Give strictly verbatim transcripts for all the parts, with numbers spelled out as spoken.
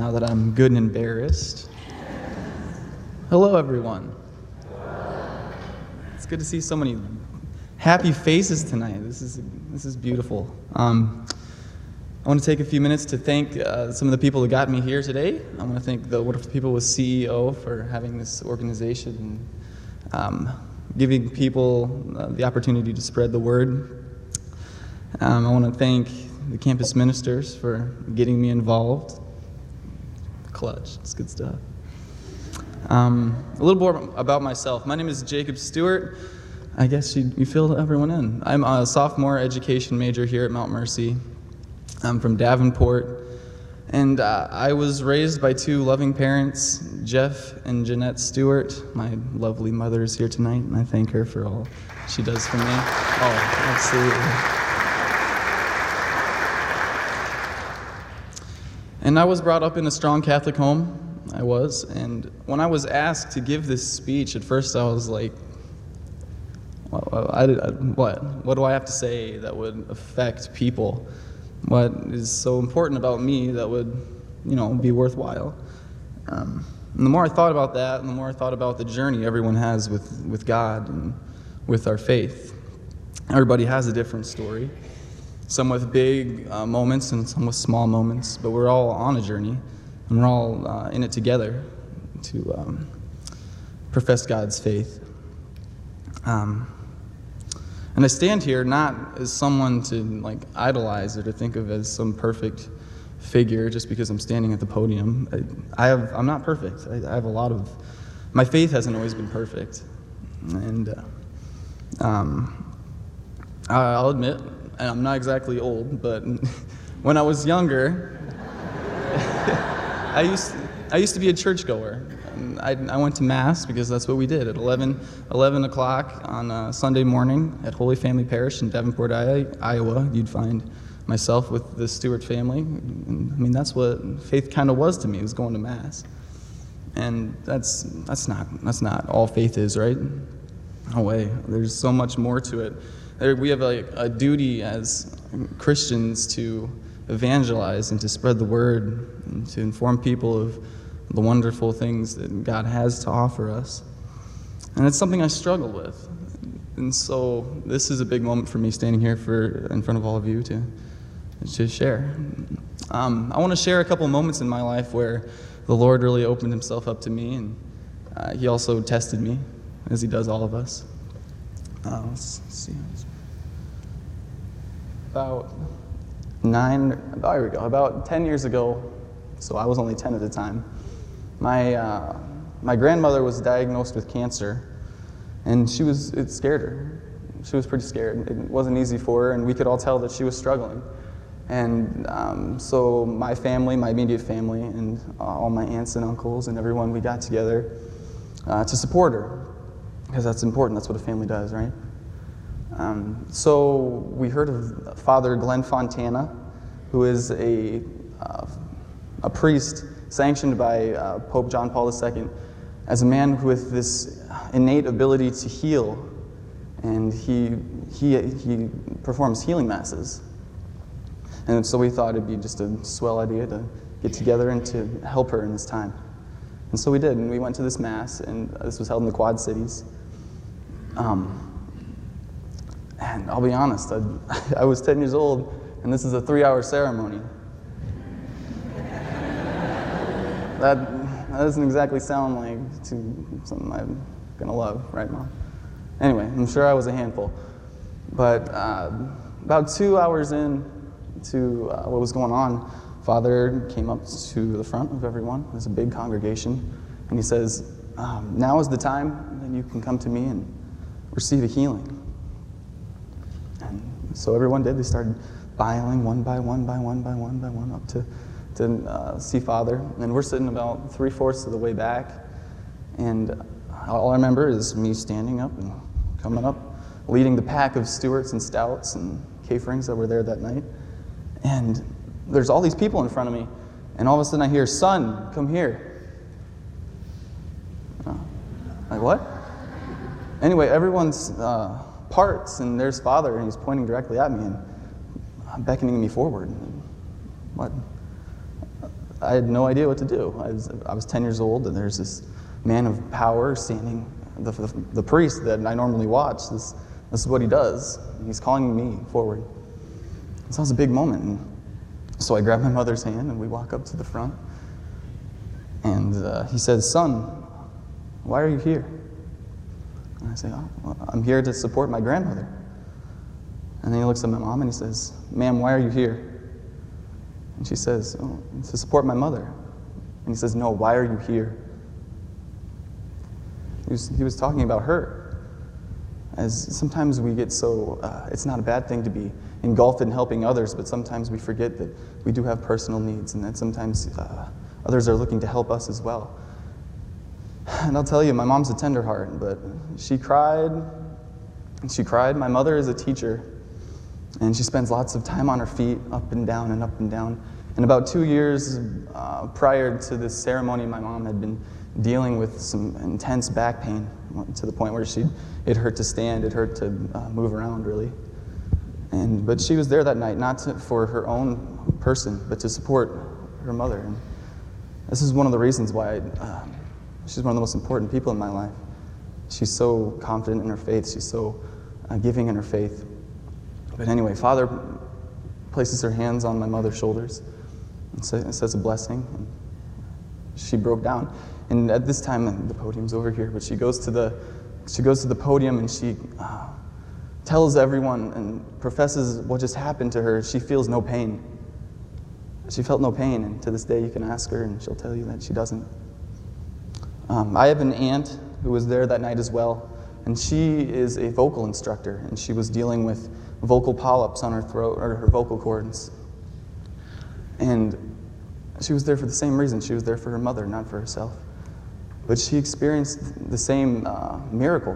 now that I'm good and embarrassed. Hello, everyone. It's good to see so many happy faces tonight. This is this is beautiful. Um, I want to take a few minutes to thank uh, some of the people that got me here today. I want to thank the wonderful people with C E O for having this organization and um, giving people uh, the opportunity to spread the word. Um, I want to thank the campus ministers for getting me involved. Clutch, it's good stuff. Um, a little more about myself. My name is Jacob Stewart. I guess you, you filled everyone in. I'm a sophomore education major here at Mount Mercy. I'm from Davenport, and uh, I was raised by two loving parents, Jeff and Jeanette Stewart. My lovely mother is here tonight, and I thank her for all she does for me. Oh, absolutely. And I was brought up in a strong Catholic home, I was, and when I was asked to give this speech, at first I was like, well, I, I, what? What do I have to say that would affect people? What is so important about me that would, you know, be worthwhile? Um, and the more I thought about that, and the more I thought about the journey everyone has with, with God and with our faith. Everybody has a different story. Some with big uh, moments and some with small moments, but we're all on a journey, and we're all uh, in it together to um, profess God's faith. Um, and I stand here not as someone to like idolize or to think of as some perfect figure just because I'm standing at the podium. I, I have I'm not perfect. I, I have a lot of my faith hasn't always been perfect, and uh, um, I'll admit. And I'm not exactly old, but when I was younger, I used to, I used to be a churchgoer. I, I went to Mass because that's what we did at eleven, eleven o'clock on a Sunday morning at Holy Family Parish in Davenport, Iowa. You'd find myself with the Stewart family. And, I mean, that's what faith kind of was to me, was going to Mass. And that's that's not that's not all faith is, right? No way. There's so much more to it. We have a, a duty as Christians to evangelize and to spread the word and to inform people of the wonderful things that God has to offer us. And it's something I struggle with. And so this is a big moment for me standing here for in front of all of you to, to share. Um, I want to share a couple moments in my life where the Lord really opened himself up to me, and uh, he also tested me, as he does all of us. Uh, let's see. About nine, oh, here we go, about ten years ago, so I was only ten at the time, my uh, my grandmother was diagnosed with cancer, and she was, it scared her. She was pretty scared. It wasn't easy for her, and we could all tell that she was struggling. And um, so my family, my immediate family, and uh, all my aunts and uncles and everyone, we got together uh, to support her, because that's important, that's what a family does, right? Um, so we heard of Father Glenn Fontana, who is a uh, a priest sanctioned by uh, Pope John Paul the Second as a man with this innate ability to heal, and he he he performs healing masses. And so we thought it'd be just a swell idea to get together and to help her in this time. And so we did, and we went to this mass, and this was held in the Quad Cities. Um, And I'll be honest, I, I was ten years old, and this is a three-hour ceremony. that, that doesn't exactly sound like to something I'm going to love, right, Mom? Anyway, I'm sure I was a handful. But uh, about two hours in to uh, what was going on, Father came up to the front of everyone. There's a big congregation. And he says, um, now is the time that you can come to me and receive a healing. So everyone did. They started filing one by one by one by one by one up to, to uh, see Father. And we're sitting about three-fourths of the way back. And all I remember is me standing up and coming up, leading the pack of Stewarts and Stouts and K-Frings that were there that night. And there's all these people in front of me. And all of a sudden I hear, son, come here. Uh, like, what? Anyway, everyone's... Uh, parts, and there's Father, and he's pointing directly at me and beckoning me forward. What? I had no idea what to do. I was, I was ten years old, and there's this man of power standing, the, the, the priest that I normally watch. This, this is what he does. He's calling me forward. So that was a big moment. And so I grabbed my mother's hand, and we walk up to the front. And uh, he says, "Son, why are you here?" And I say, "Oh, well, I'm here to support my grandmother." And then he looks at my mom, and he says, "Ma'am, why are you here?" And she says, "Oh, to support my mother." And he says, "No, why are you here?" He was, he was talking about her. As sometimes we get so, uh, it's not a bad thing to be engulfed in helping others, but sometimes we forget that we do have personal needs, and that sometimes uh, others are looking to help us as well. And I'll tell you, my mom's a tender heart, but she cried, and she cried. My mother is a teacher. And she spends lots of time on her feet, up and down and up and down. And about two years uh, prior to this ceremony, my mom had been dealing with some intense back pain to the point where she, it hurt to stand, it hurt to uh, move around, really. And but she was there that night, not to, for her own person, but to support her mother. And this is one of the reasons why I, uh, she's one of the most important people in my life. She's so confident in her faith. She's so uh, giving in her faith. But anyway, Father places her hands on my mother's shoulders and says a blessing. And she broke down, and at this time the podium's over here. But she goes to the she goes to the podium, and she uh, tells everyone and professes what just happened to her. She feels no pain. She felt no pain, and to this day you can ask her, and she'll tell you that she doesn't. Um, I have an aunt who was there that night as well, and she is a vocal instructor, and she was dealing with vocal polyps on her throat, or her vocal cords. And she was there for the same reason. She was there for her mother, not for herself. But she experienced the same uh, miracle.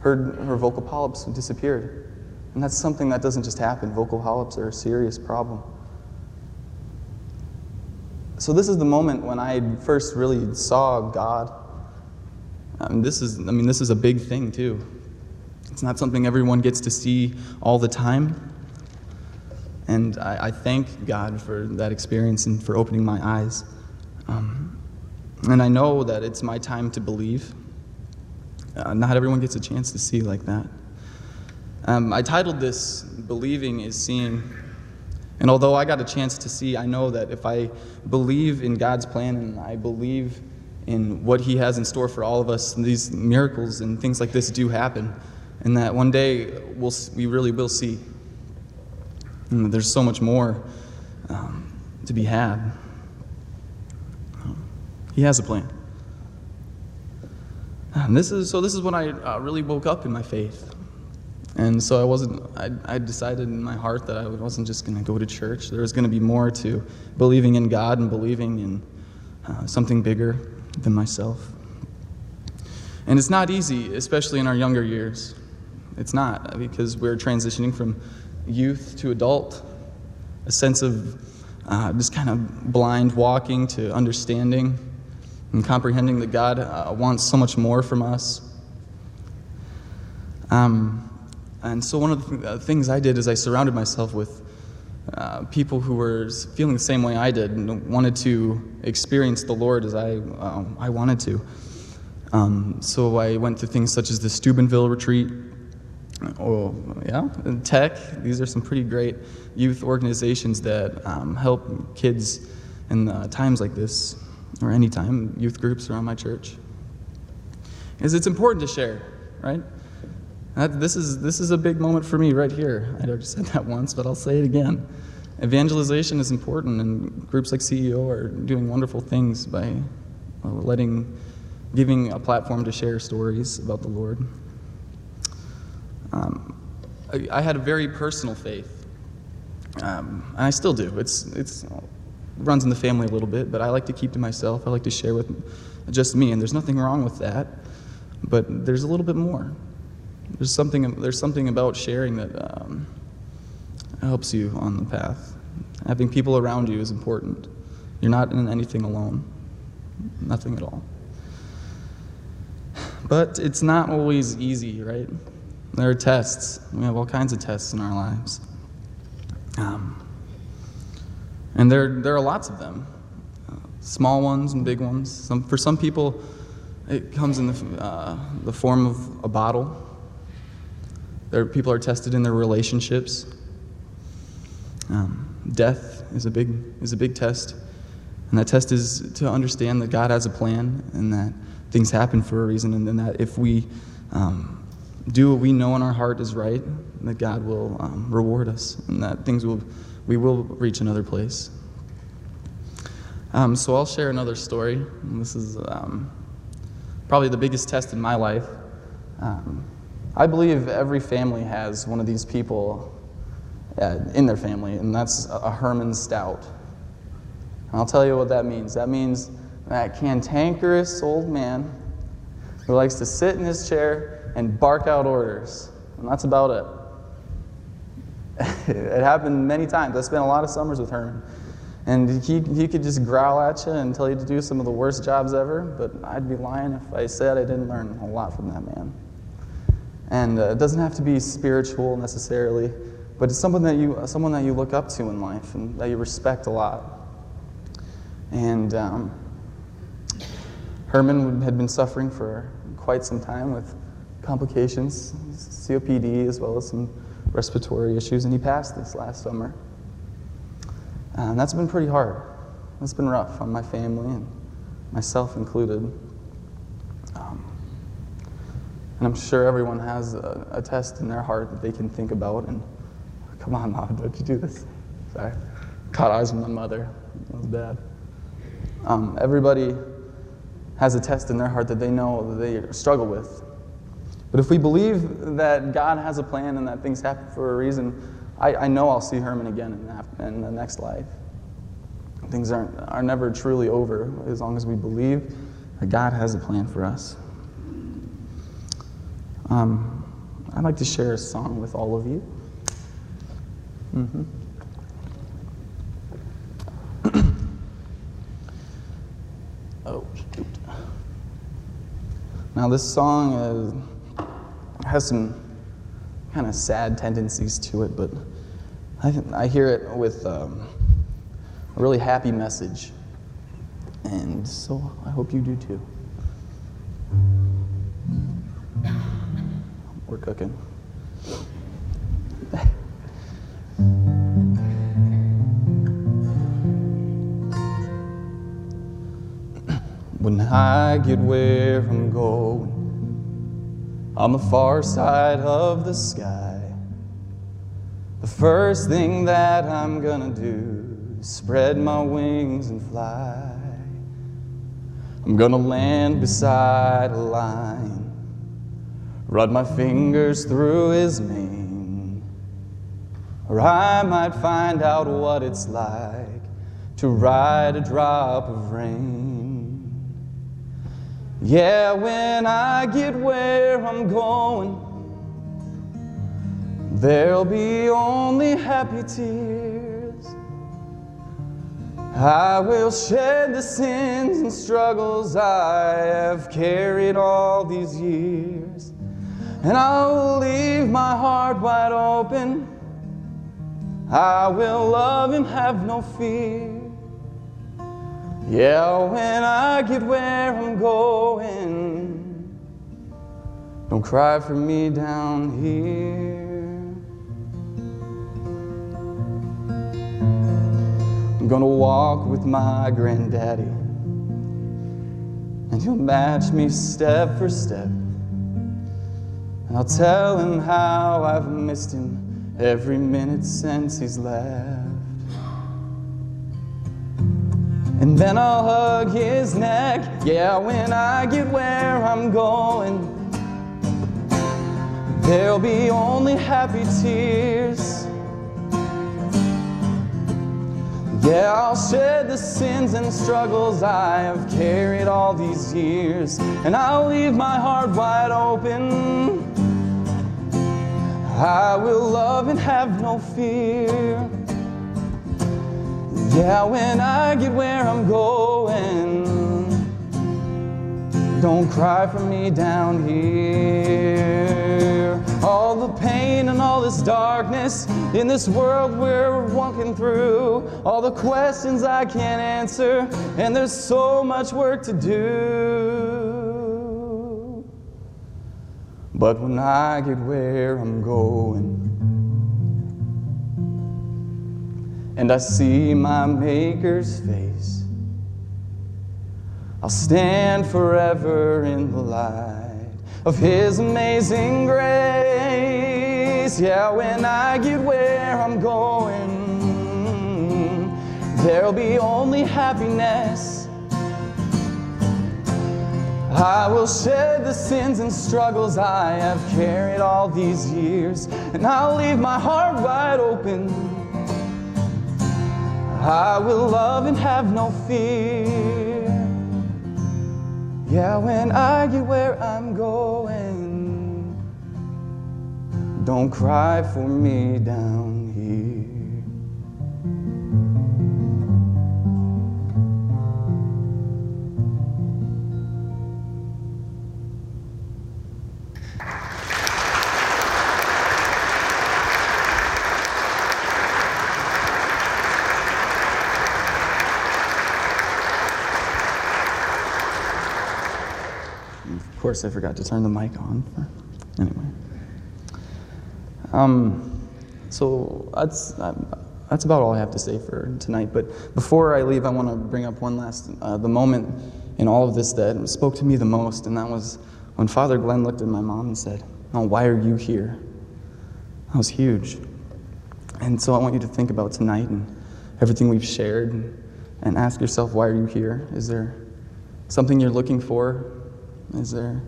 Her, her vocal polyps disappeared. And that's something that doesn't just happen. Vocal polyps are a serious problem. So this is the moment when I first really saw God. I mean, this is, I mean, this is a big thing, too. It's not something everyone gets to see all the time. And I, I thank God for that experience and for opening my eyes. Um, and I know that it's my time to believe. Uh, not everyone gets a chance to see like that. Um, I titled this, "Believing is Seeing." And although I got a chance to see, I know that if I believe in God's plan and I believe in what He has in store for all of us, these miracles and things like this do happen. And that one day we'll, we really will see. And there's so much more um, to be had. Um, he has a plan. And this is so. This is when I uh, really woke up in my faith. And so I wasn't. I, I decided in my heart that I wasn't just going to go to church. There was going to be more to believing in God and believing in uh, something bigger than myself. And it's not easy, especially in our younger years. It's not, because we're transitioning from youth to adult, a sense of uh, just kind of blind walking to understanding and comprehending that God uh, wants so much more from us. Um, and so one of the th- things I did is I surrounded myself with uh, people who were feeling the same way I did and wanted to experience the Lord as I, uh, I wanted to. Um, so I went to things such as the Steubenville retreat, oh, yeah, and Tech. These are some pretty great youth organizations that um, help kids in uh, times like this, or any time, youth groups around my church. Because it's important to share, right? That, this is this is a big moment for me right here. I already said that once, but I'll say it again. Evangelization is important, and groups like C E O are doing wonderful things by uh, letting... giving a platform to share stories about the Lord. Um, I, I had a very personal faith, um, and I still do. It's it's it runs in the family a little bit, but I like to keep to myself. I like to share with just me, and there's nothing wrong with that. But there's a little bit more. There's something there's something about sharing that um, helps you on the path. Having people around you is important. You're not in anything alone. Nothing at all. But it's not always easy, right? There are tests. We have all kinds of tests in our lives. Um, and there, there are lots of them. small ones and big ones. Some, for some people, it comes in the, uh, the form of a bottle. There, people are tested in their relationships. Um, death is a big is a big test, and that test is to understand that God has a plan and that things happen for a reason, and then that if we um, do what we know in our heart is right, that God will um, reward us, and that things will we will reach another place. Um, so I'll share another story. And this is um, probably the biggest test in my life. Um, I believe every family has one of these people uh, in their family, and that's a Herman Stout. And I'll tell you what that means. That means that cantankerous old man who likes to sit in his chair and bark out orders. And that's about it. It happened many times. I spent a lot of summers with Herman. And he, he could just growl at you and tell you to do some of the worst jobs ever, but I'd be lying if I said I didn't learn a lot from that man. And uh, it doesn't have to be spiritual necessarily, but it's someone that you someone that you look up to in life and that you respect a lot. And um, Herman had been suffering for quite some time with complications, C O P D, as well as some respiratory issues, and he passed this last summer. Uh, and that's been pretty hard. That's been rough on my family and myself included. Um, and I'm sure everyone has a, a test in their heart that they can think about. And come on, Mom, don't you do this? Sorry, caught eyes from my mother. That was bad. Um, everybody has a test in their heart that they know that they struggle with. But if we believe that God has a plan and that things happen for a reason, I, I know I'll see Herman again in, that, in the next life. Things aren't, are never truly over as long as we believe that God has a plan for us. Um, I'd like to share a song with all of you. Mm-hmm. Oh, shoot. Now this song is, has some kind of sad tendencies to it, but I, I hear it with um, a really happy message, and so I hope you do too. We're cooking. When I get where I'm going, on the far side of the sky, the first thing that I'm gonna do is spread my wings and fly. I'm gonna land beside a lion, run my fingers through his mane, or I might find out what it's like to ride a drop of rain. Yeah, when I get where I'm going, there'll be only happy tears. I will shed the sins and struggles I have carried all these years, and I'll leave my heart wide open. I will love him, have no fear. Yeah, when I get where I'm going, don't cry for me down here. I'm gonna walk with my granddaddy, and he'll match me step for step, and I'll tell him how I've missed him every minute since he's left. And then I'll hug his neck. Yeah, when I get where I'm going, there'll be only happy tears. Yeah, I'll shed the sins and struggles I have carried all these years, and I'll leave my heart wide open. I will love and have no fear. Yeah, when I get where I'm going, don't cry for me down here. All the pain and all this dark darkness in this world we're walking through. All the questions I can't answer, and there's so much work to do. But when I get where I'm going, and I see my Maker's face, I'll stand forever in the light of His amazing grace. Yeah, when I get where I'm going, there'll be only happiness. I will shed the sins and struggles I have carried all these years, and I'll leave my heart wide open. I will love and have no fear. Yeah, when I get where I'm going, don't cry for me down here. Of course, I forgot to turn the mic on. For, anyway, um, so that's that's about all I have to say for tonight. But before I leave, I want to bring up one last uh, the moment in all of this that spoke to me the most, and that was when Father Glenn looked at my mom and said, "Oh, why are you here?" That was huge. And so I want you to think about tonight and everything we've shared, and, and ask yourself, why are you here? Is there something you're looking for? Is there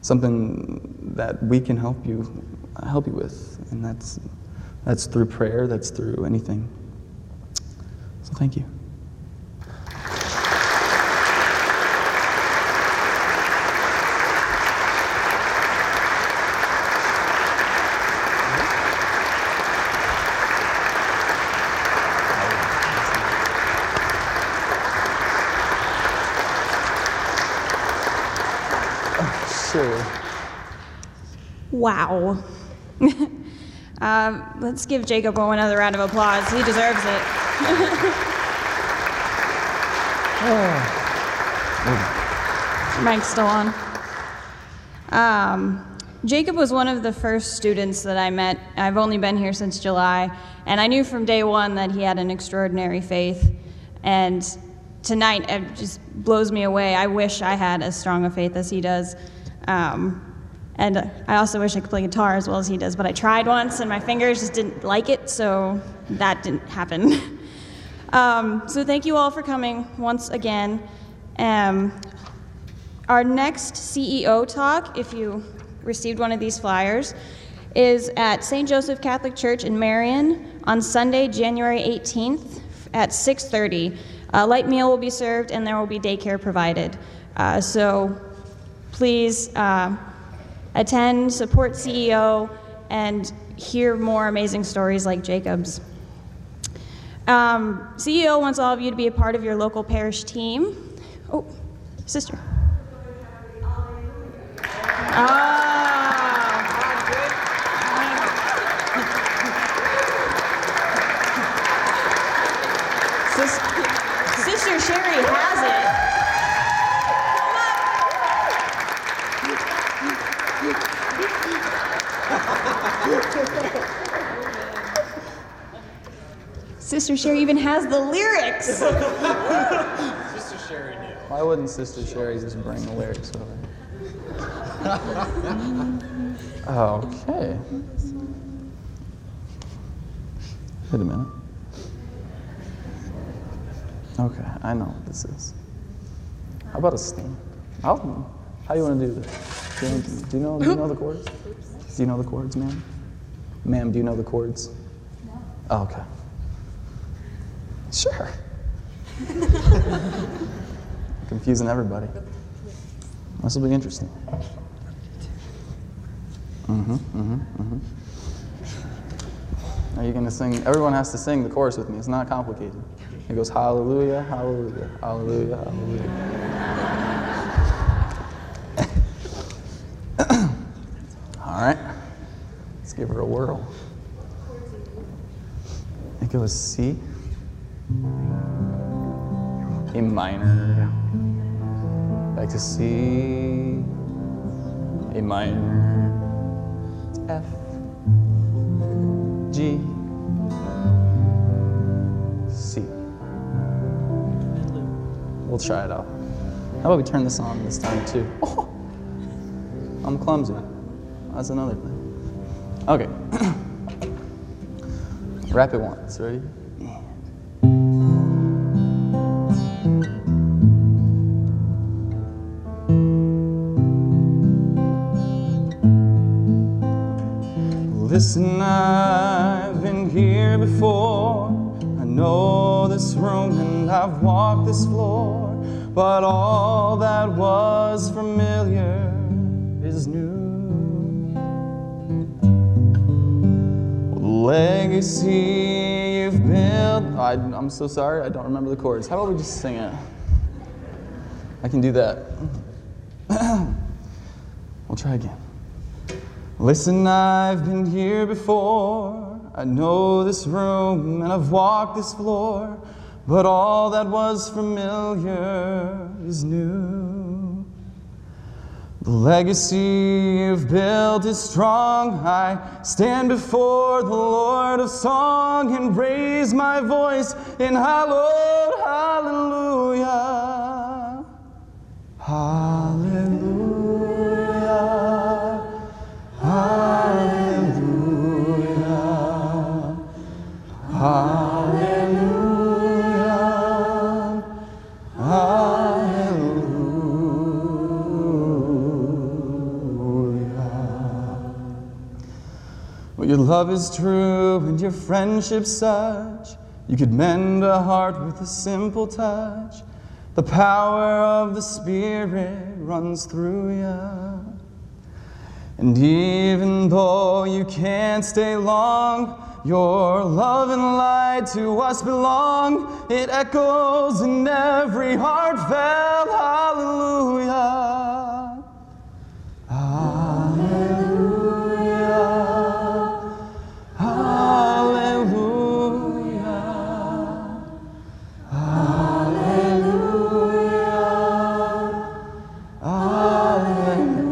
something that we can help you help you with? And that's that's through prayer, that's through anything. So thank you. Wow. uh, let's give Jacob one other round of applause. He deserves it. Oh. Mic's still on. Um, Jacob was one of the first students that I met. I've only been here since July, and I knew from day one that he had an extraordinary faith. And tonight, it just blows me away. I wish I had as strong a faith as he does. Um, And I also wish I could play guitar as well as he does, but I tried once and my fingers just didn't like it, so that didn't happen. um, so thank you all for coming once again. Um, our next C E O talk, if you received one of these flyers, is at Saint Joseph Catholic Church in Marion on Sunday, January eighteenth at six thirty. A light meal will be served and there will be daycare provided. Uh, so please, uh, attend, support C E O, and hear more amazing stories like Jacob's. Um, C E O wants all of you to be a part of your local parish team. Oh, sister. Uh, Sister Sherry has it. Sister Sherry even has the lyrics. Sister Sherry knew. Why wouldn't Sister Sherry just bring the lyrics over? Okay. Wait a minute. Okay, I know what this is. How about a sting? I'll, how do you want to do this? Do you, to, do you know? Do you know the chords? Do you know the chords, ma'am? Ma'am, do you know the chords? No. Oh, okay. Sure. Confusing everybody. This will be interesting. Mm-hmm, mm-hmm, mm-hmm. Are you going to sing? Everyone has to sing the chorus with me. It's not complicated. It goes, hallelujah, hallelujah, hallelujah, hallelujah. All right. Let's give her a whirl. think it was C. A minor. Back to C. A minor. F. G. C. We'll try it out. How about we turn this on this time too? Oh, I'm clumsy. That's another thing. Okay. Rap it once, ready? Listen, I've been here before. I know this room and I've walked this floor, but all that was familiar is new. Legacy you've built. I, I'm so sorry, I don't remember the chords. How about we just sing it? I can do that. We'll try again. Listen, I've been here before. I know this room and I've walked this floor, but all that was familiar is new. The legacy you've built is strong. I stand before the Lord of song and raise my voice in hallowed hallelujah. Hallelujah. Hallelujah, hallelujah, hallelujah. Well, your love is true and your friendship's such. You could mend a heart with a simple touch. The power of the Spirit runs through you. And even though you can't stay long, your love and light to us belong. It echoes in every heartfelt hallelujah. Hallelujah. Hallelujah. Hallelujah. Hallelujah.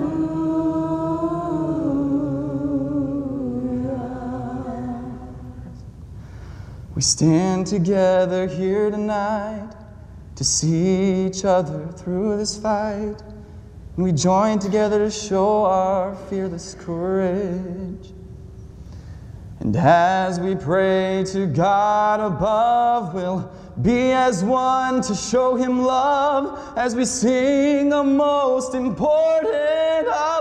We stand together here tonight to see each other through this fight, and we join together to show our fearless courage. And as we pray to God above, we'll be as one to show Him love as we sing a most important hour.